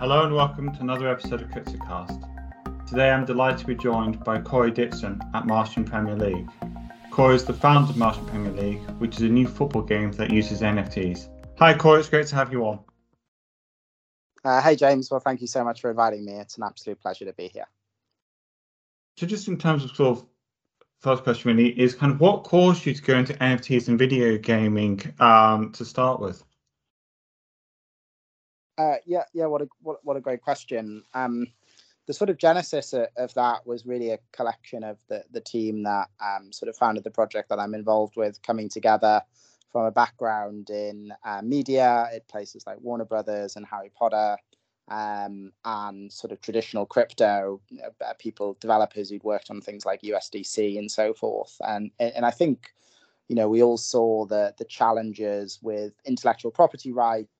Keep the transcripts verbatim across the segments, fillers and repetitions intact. Hello and welcome to another episode of CryptoCast. Today I'm delighted to be joined by Corey Dixon at Martian Premier League. Corey is the founder of Martian Premier League, which is a new football game that uses N F Ts. Hi Corey, it's great to have you on. Uh, hey James, well thank you so much for inviting me. It's an absolute pleasure to be here. So just in terms of sort of first question really is kind of what caused you to go into N F Ts and video gaming um, to start with? Uh, yeah, yeah. What a what, what a great question. Um, the sort of genesis of, of that was really a collection of the the team that um, sort of founded the project that I'm involved with, coming together from a background in uh, media at places like Warner Brothers and Harry Potter, um, and sort of traditional crypto you know, people, developers who'd worked on things like U S D C and so forth. And and I think, you know, we all saw the the challenges with intellectual property rights,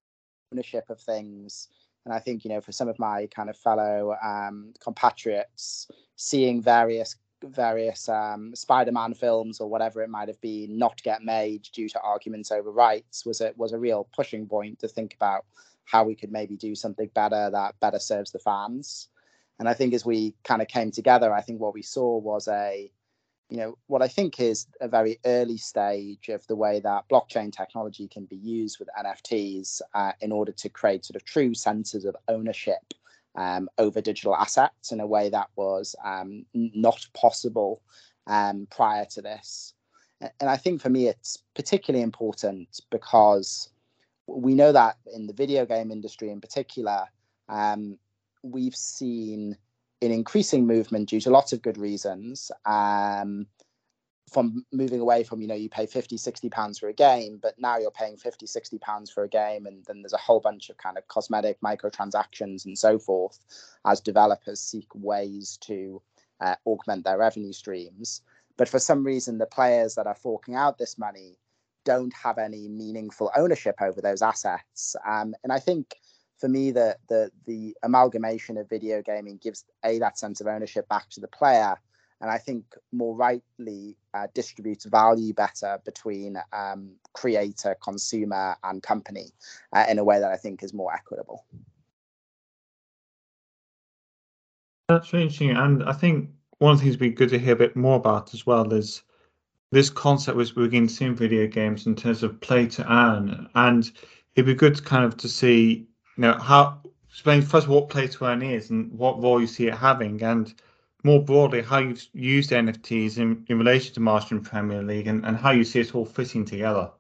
ownership of things, and I think you know for some of my kind of fellow um compatriots, seeing various various um Spider-Man films or whatever it might have been not get made due to arguments over rights was a was a real pushing point to think about how we could maybe do something better that better serves the fans. And I think as we kind of came together, I think what we saw was a you know, what I think is a very early stage of the way that blockchain technology can be used with N F Ts uh, in order to create sort of true senses of ownership um, over digital assets in a way that was um, not possible um, prior to this. And I think for me, it's particularly important because we know that in the video game industry in particular, um, we've seen an increasing movement due to lots of good reasons um, from moving away from, you know, you pay fifty, sixty pounds for a game, but now you're paying fifty, sixty pounds for a game. And then there's a whole bunch of kind of cosmetic microtransactions and so forth as developers seek ways to uh, augment their revenue streams. But for some reason, the players that are forking out this money don't have any meaningful ownership over those assets. Um, and I think for me, the, the the amalgamation of video gaming gives a that sense of ownership back to the player, and I think more rightly uh, distributes value better between um, creator, consumer, and company uh, in a way that I think is more equitable. That's really interesting, and I think one of the things it'd be good to hear a bit more about as well is this concept was we're beginning to see in video games in terms of play to earn, and it'd be good to kind of to see. You know, how, explain first what play to earn is and what role you see it having, and more broadly, how you've used N F Ts in, in relation to Martian Premier League and, and how you see it all fitting together.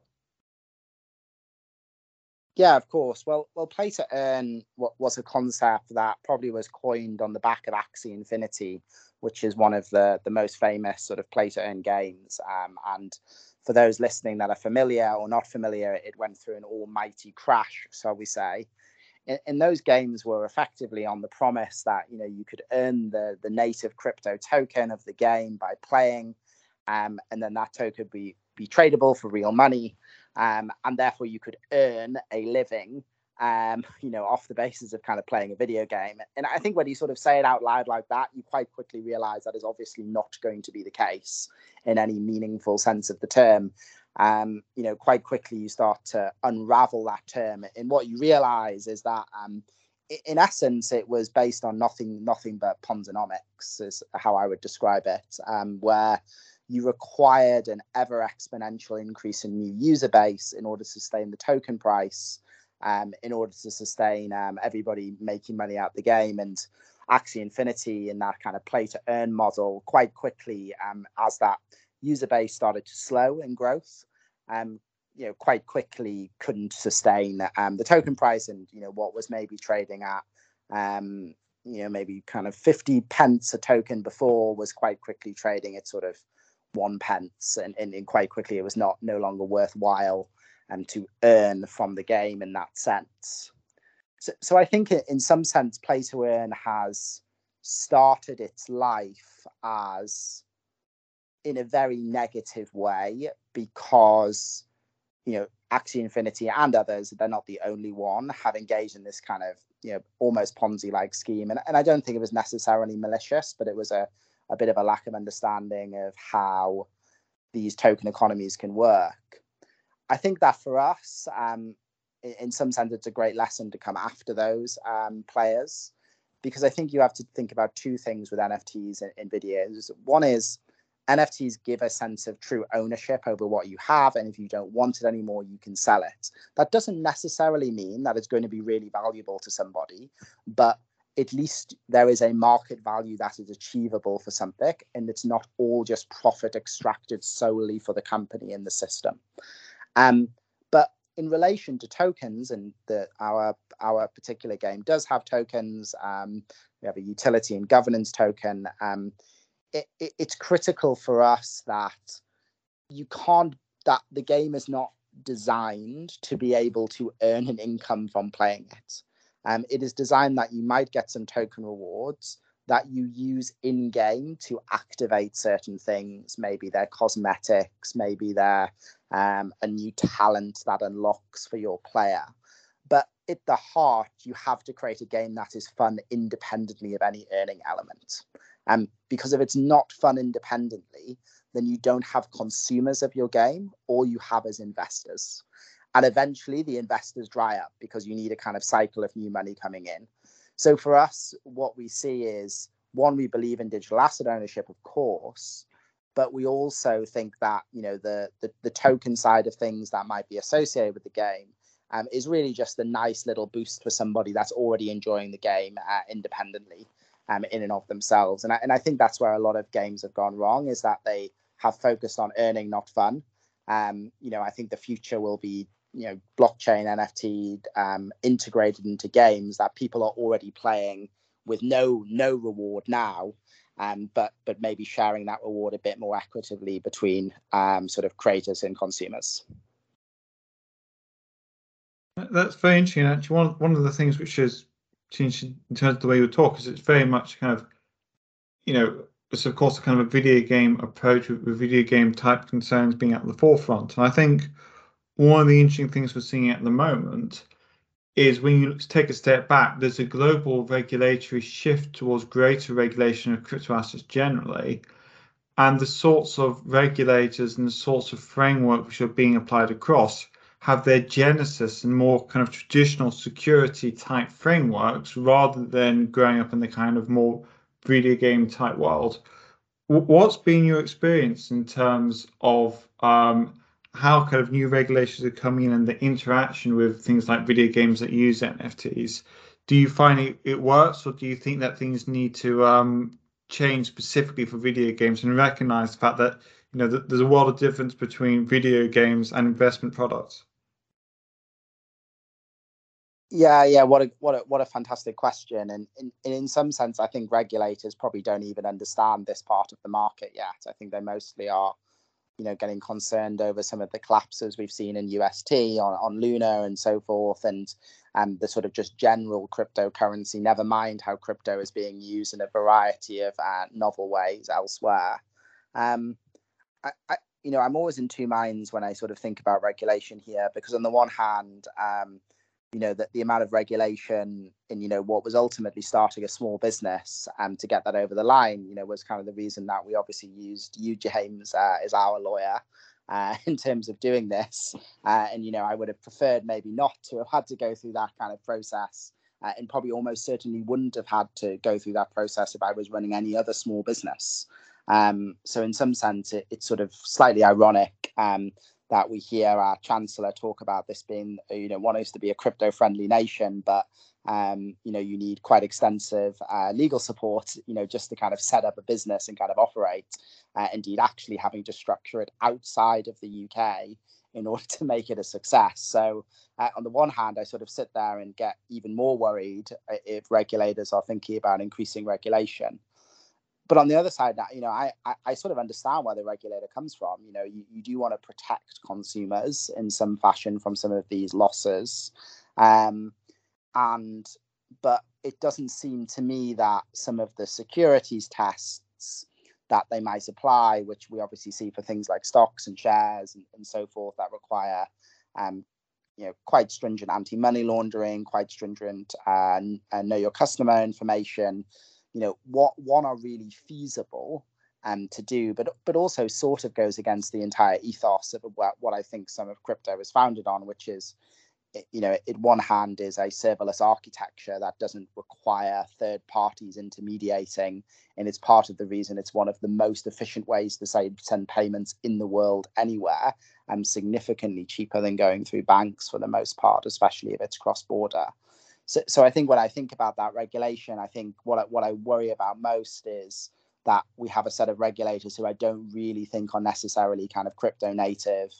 Yeah, of course. Well, well, play to earn was a concept that probably was coined on the back of Axie Infinity, which is one of the, the most famous sort of play to earn games. Um, and for those listening that are familiar or not familiar, it went through an almighty crash, shall we say. And those games were effectively on the promise that, you know, you could earn the, the native crypto token of the game by playing, um, and then that token would be, be tradable for real money, um, and therefore you could earn a living, um, you know, off the basis of kind of playing a video game. And I think when you sort of say it out loud like that, you quite quickly realize that is obviously not going to be the case in any meaningful sense of the term. Um, you know, quite quickly you start to unravel that term, and what you realise is that, um, in essence, it was based on nothing, nothing but Ponzonomics, is how I would describe it, um, where you required an ever exponential increase in new user base in order to sustain the token price, um, in order to sustain um, everybody making money out the game. And Axie Infinity, in that kind of play to earn model, quite quickly um, as that user base started to slow in growth, um, you know, quite quickly couldn't sustain um, the token price, and, you know, what was maybe trading at, um, you know, maybe kind of fifty pence a token before was quite quickly trading at sort of one pence. And, and, and quite quickly, it was not no longer worthwhile um, to earn from the game in that sense. So, so I think in some sense, play to earn has started its life as in a very negative way, because, you know, Axie Infinity and others, they're not the only one, have engaged in this kind of, you know, almost Ponzi-like scheme. And, and I don't think it was necessarily malicious, but it was a, a bit of a lack of understanding of how these token economies can work. I think that for us, um, in some sense, it's a great lesson to come after those um, players, because I think you have to think about two things with N F Ts and, and videos. One is N F Ts give a sense of true ownership over what you have, and if you don't want it anymore, you can sell it. That doesn't necessarily mean that it's going to be really valuable to somebody, but at least there is a market value that is achievable for something, and it's not all just profit extracted solely for the company and the system. Um, but in relation to tokens, and the, our our particular game does have tokens, um, we have a utility and governance token. Um, It, it, it's critical for us that you can't, that the game is not designed to be able to earn an income from playing it. Um, it is designed that you might get some token rewards that you use in game to activate certain things. Maybe they're cosmetics, maybe they're um, a new talent that unlocks for your player. But at the heart, you have to create a game that is fun independently of any earning element. Um, because if it's not fun independently, then you don't have consumers of your game. All you have is investors. And eventually the investors dry up because you need a kind of cycle of new money coming in. So for us, what we see is, one, we believe in digital asset ownership, of course, but we also think that, you know, the, the, the token side of things that might be associated with the game um, is really just a nice little boost for somebody that's already enjoying the game uh, independently. Um, in and of themselves. And I, and I think that's where a lot of games have gone wrong, is that they have focused on earning, not fun. Um, you know, I think the future will be, you know, blockchain, N F T um, integrated into games that people are already playing with no no reward now, um, but but maybe sharing that reward a bit more equitably between um, sort of creators and consumers. That's very interesting. Actually, one, one of the things which is change in terms of the way we talk is it's very much kind of, you know, it's of course a kind of a video game approach with, with video game type concerns being at the forefront. And I think one of the interesting things we're seeing at the moment is when you take a step back, there's a global regulatory shift towards greater regulation of crypto assets generally, and the sorts of regulators and the sorts of framework which are being applied across have their genesis in more kind of traditional security type frameworks rather than growing up in the kind of more video game type world. What's been your experience in terms of um, how kind of new regulations are coming in and the interaction with things like video games that use N F Ts? Do you find it, it works, or do you think that things need to um, change specifically for video games and recognize the fact that, you know, there's a world of difference between video games and investment products? Yeah, yeah. What a what a what a fantastic question. And in, in some sense, I think regulators probably don't even understand this part of the market yet. I think they mostly are, you know, getting concerned over some of the collapses we've seen in U S T on, on Luna and so forth, and and the sort of just general cryptocurrency. Never mind how crypto is being used in a variety of uh, novel ways elsewhere. Um, I, I, you know, I'm always in two minds when I sort of think about regulation here, because on the one hand, um, you know, that the amount of regulation in, you know, what was ultimately starting a small business and um, to get that over the line, you know, was kind of the reason that we obviously used you, James, uh, as our lawyer uh, in terms of doing this. Uh, and, you know, I would have preferred maybe not to have had to go through that kind of process, uh, and probably almost certainly wouldn't have had to go through that process if I was running any other small business. Um, so in some sense, it, it's sort of slightly ironic um, that we hear our chancellor talk about this being, you know, want us to be a crypto-friendly nation, but, um, you know, you need quite extensive uh, legal support, you know, just to kind of set up a business and kind of operate. Uh, indeed, actually having to structure it outside of the U K in order to make it a success. So uh, on the one hand, I sort of sit there and get even more worried if regulators are thinking about increasing regulation. But on the other side, you know, I, I, I sort of understand where the regulator comes from. You know, you, you do want to protect consumers in some fashion from some of these losses. Um, and but it doesn't seem to me that some of the securities tests that they might apply, which we obviously see for things like stocks and shares and, and so forth, that require, um, you know, quite stringent anti-money laundering, quite stringent uh, know your customer information, you know, what one are really feasible um, to do, but but also sort of goes against the entire ethos of what, what I think some of crypto is founded on, which is you know, in one hand is a serverless architecture that doesn't require third parties intermediating, and it's part of the reason it's one of the most efficient ways to say, send payments in the world anywhere, and significantly cheaper than going through banks for the most part, especially if it's cross-border. So, so I think when I think about that regulation, I think what I, what I worry about most is that we have a set of regulators who I don't really think are necessarily kind of crypto native,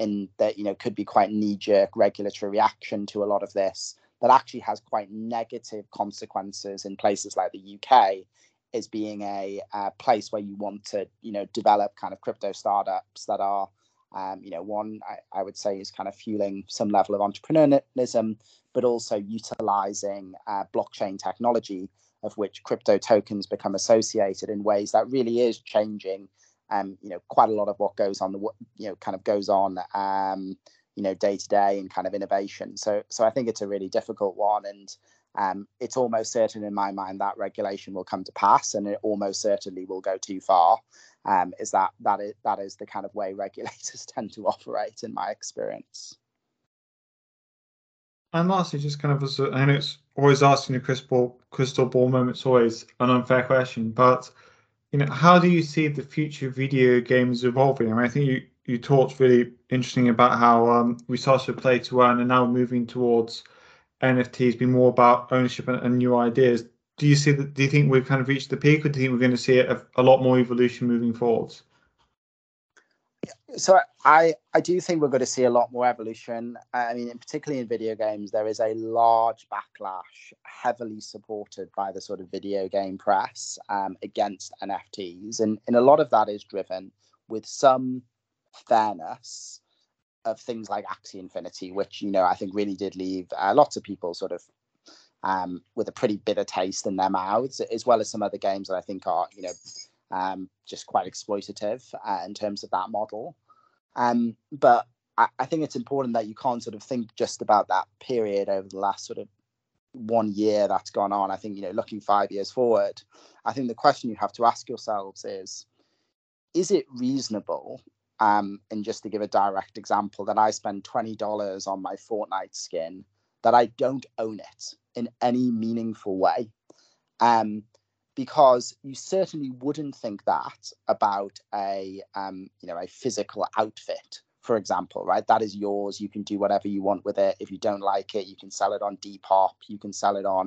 and that, you know, could be quite knee-jerk regulatory reaction to a lot of this that actually has quite negative consequences in places like the U K as being a uh, place where you want to, you know, develop kind of crypto startups that are, Um, you know, one, I, I would say is kind of fueling some level of entrepreneurialism, but also utilizing uh, blockchain technology, of which crypto tokens become associated in ways that really is changing, um, you know, quite a lot of what goes on, the you know, kind of goes on, um, you know, day to day and kind of innovation. So, so I think it's a really difficult one. And um, it's almost certain in my mind that regulation will come to pass, and it almost certainly will go too far. Um, is that that is that is the kind of way regulators tend to operate in my experience. And lastly, just kind of as a, I know it's always asking a crystal crystal ball moment. It's always an unfair question, but you know, how do you see the future of video games evolving? I mean, I think you you talked really interesting about how um, we started with play to earn and now moving towards N F Ts, be more about ownership and, and new ideas. Do you see that? Do you think we've kind of reached the peak, or do you think we're going to see a, a lot more evolution moving forwards? So I, I do think we're going to see a lot more evolution. I mean, particularly in video games, there is a large backlash, heavily supported by the sort of video game press um, against N F Ts, and and a lot of that is driven with some fairness of things like Axie Infinity, which, you know, I think really did leave uh, lots of people sort of Um, with a pretty bitter taste in their mouths, as well as some other games that I think are, you know, um, just quite exploitative uh, in terms of that model. Um, but I, I think it's important that you can't sort of think just about that period over the last sort of one year that's gone on. I think, you know, looking five years forward, I think the question you have to ask yourselves is, is it reasonable? Um, and just to give a direct example, that I spend twenty dollars on my Fortnite skin, that I don't own it in any meaningful way, um, because you certainly wouldn't think that about a, um, you know, a physical outfit, for example, right? That is yours. You can do whatever you want with it. If you don't like it, you can sell it on Depop, you can sell it on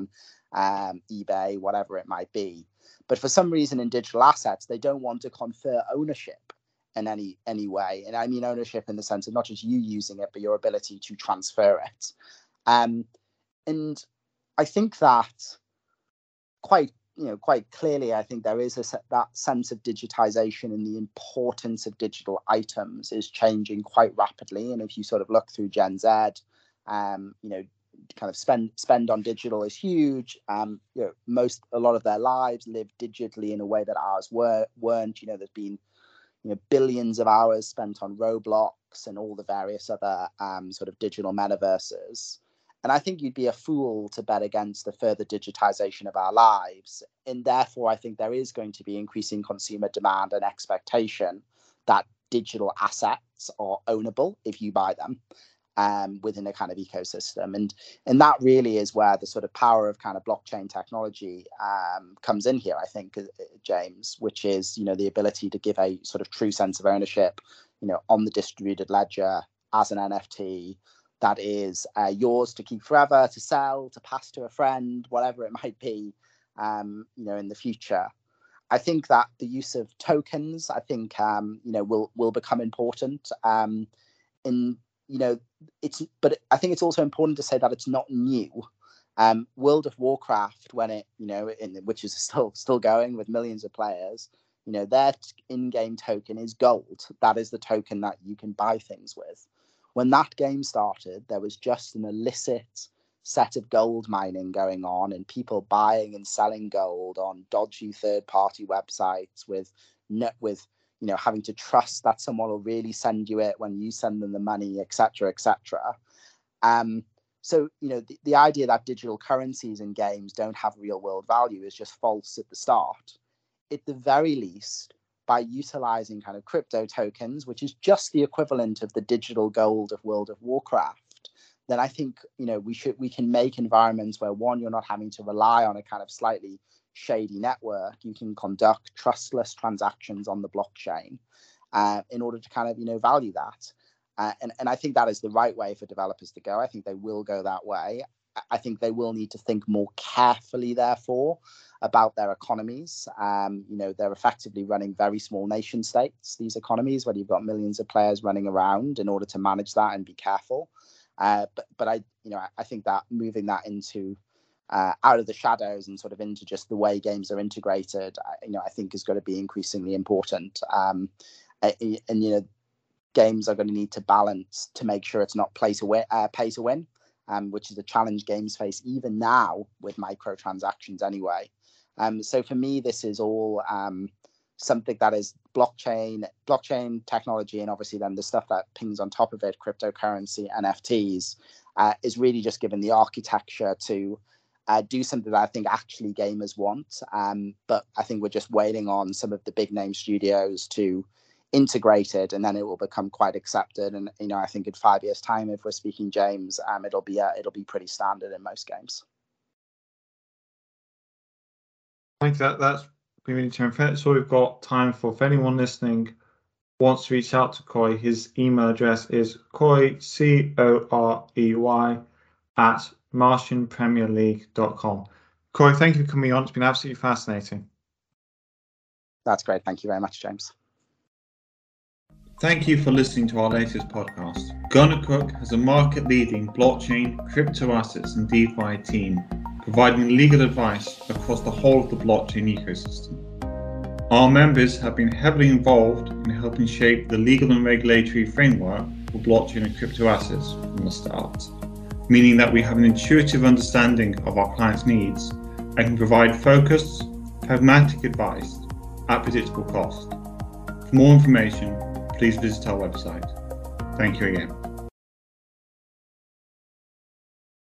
um, eBay, whatever it might be. But for some reason in digital assets, they don't want to confer ownership in any any way. And I mean ownership in the sense of not just you using it, but your ability to transfer it. Um, and I think that quite, you know, quite clearly, I think there is a, that sense of digitization, and the importance of digital items is changing quite rapidly. And if you sort of look through Gen Z, um, you know, kind of spend spend on digital is huge. Um, you know, most a lot of their lives lived digitally in a way that ours were weren't. You know, there's been, you know, billions of hours spent on Roblox and all the various other um, sort of digital metaverses. And I think you'd be a fool to bet against the further digitization of our lives. And therefore, I think there is going to be increasing consumer demand and expectation that digital assets are ownable if you buy them um, within a kind of ecosystem. And, and that really is where the sort of power of kind of blockchain technology um, comes in here, I think, James, which is, you know, the ability to give a sort of true sense of ownership, you know, on the distributed ledger as an N F T, that is uh, yours to keep forever, to sell, to pass to a friend, whatever it might be, um, you know, in the future. I think that the use of tokens, I think, um, you know, will will become important. Um, in you know, it's but I think it's also important to say that it's not new. Um, World of Warcraft, when it you know, in, which is still still going with millions of players, you know, their in-game token is gold. That is the token that you can buy things with. When that game started, there was just an illicit set of gold mining going on, and people buying and selling gold on dodgy third-party websites with, with you know, having to trust that someone will really send you it when you send them the money, et cetera, et cetera. Um, so, you know, the, the idea that digital currencies and games don't have real-world value is just false at the start. At the very least, by utilizing kind of crypto tokens, which is just the equivalent of the digital gold of World of Warcraft, then I think, you know, we should we can make environments where, one, you're not having to rely on a kind of slightly shady network. You can conduct trustless transactions on the blockchain uh, in order to kind of, you know, value that. Uh, and, and I think that is the right way for developers to go. I think they will go that way. I think they will need to think more carefully, therefore, about their economies. Um, you know, they're effectively running very small nation states, these economies, where you've got millions of players running around in order to manage that and be careful. Uh, but but I, you know, I think that moving that into uh, out of the shadows and sort of into just the way games are integrated, you know, I think is going to be increasingly important. Um, and, and, you know, games are going to need to balance to make sure it's not play to win, uh, pay to win. Um, which is a challenge games face even now with microtransactions anyway. Um, so for me, this is all um, something that is blockchain, blockchain technology, and obviously then the stuff that pings on top of it, cryptocurrency, N F Ts, uh, is really just given the architecture to uh, do something that I think actually gamers want. Um, but I think we're just waiting on some of the big name studios to integrated, and then it will become quite accepted. And you know, I think in five years' time, if we're speaking James, um, it'll be uh, it'll be pretty standard in most games. I think that that's been really terrific. So we've got time for if anyone listening wants to reach out to Corey. His email address is Corey C O R E Y at Martian Premier League dot com. Corey, thank you for coming on. It's been absolutely fascinating. That's great. Thank you very much, James. Thank you for listening to our latest podcast. Gunnar Cook has a market-leading blockchain, crypto assets and DeFi team, providing legal advice across the whole of the blockchain ecosystem. Our members have been heavily involved in helping shape the legal and regulatory framework for blockchain and crypto assets from the start, meaning that we have an intuitive understanding of our clients' needs and can provide focused, pragmatic advice at predictable cost. For more information, please visit our website. Thank you again.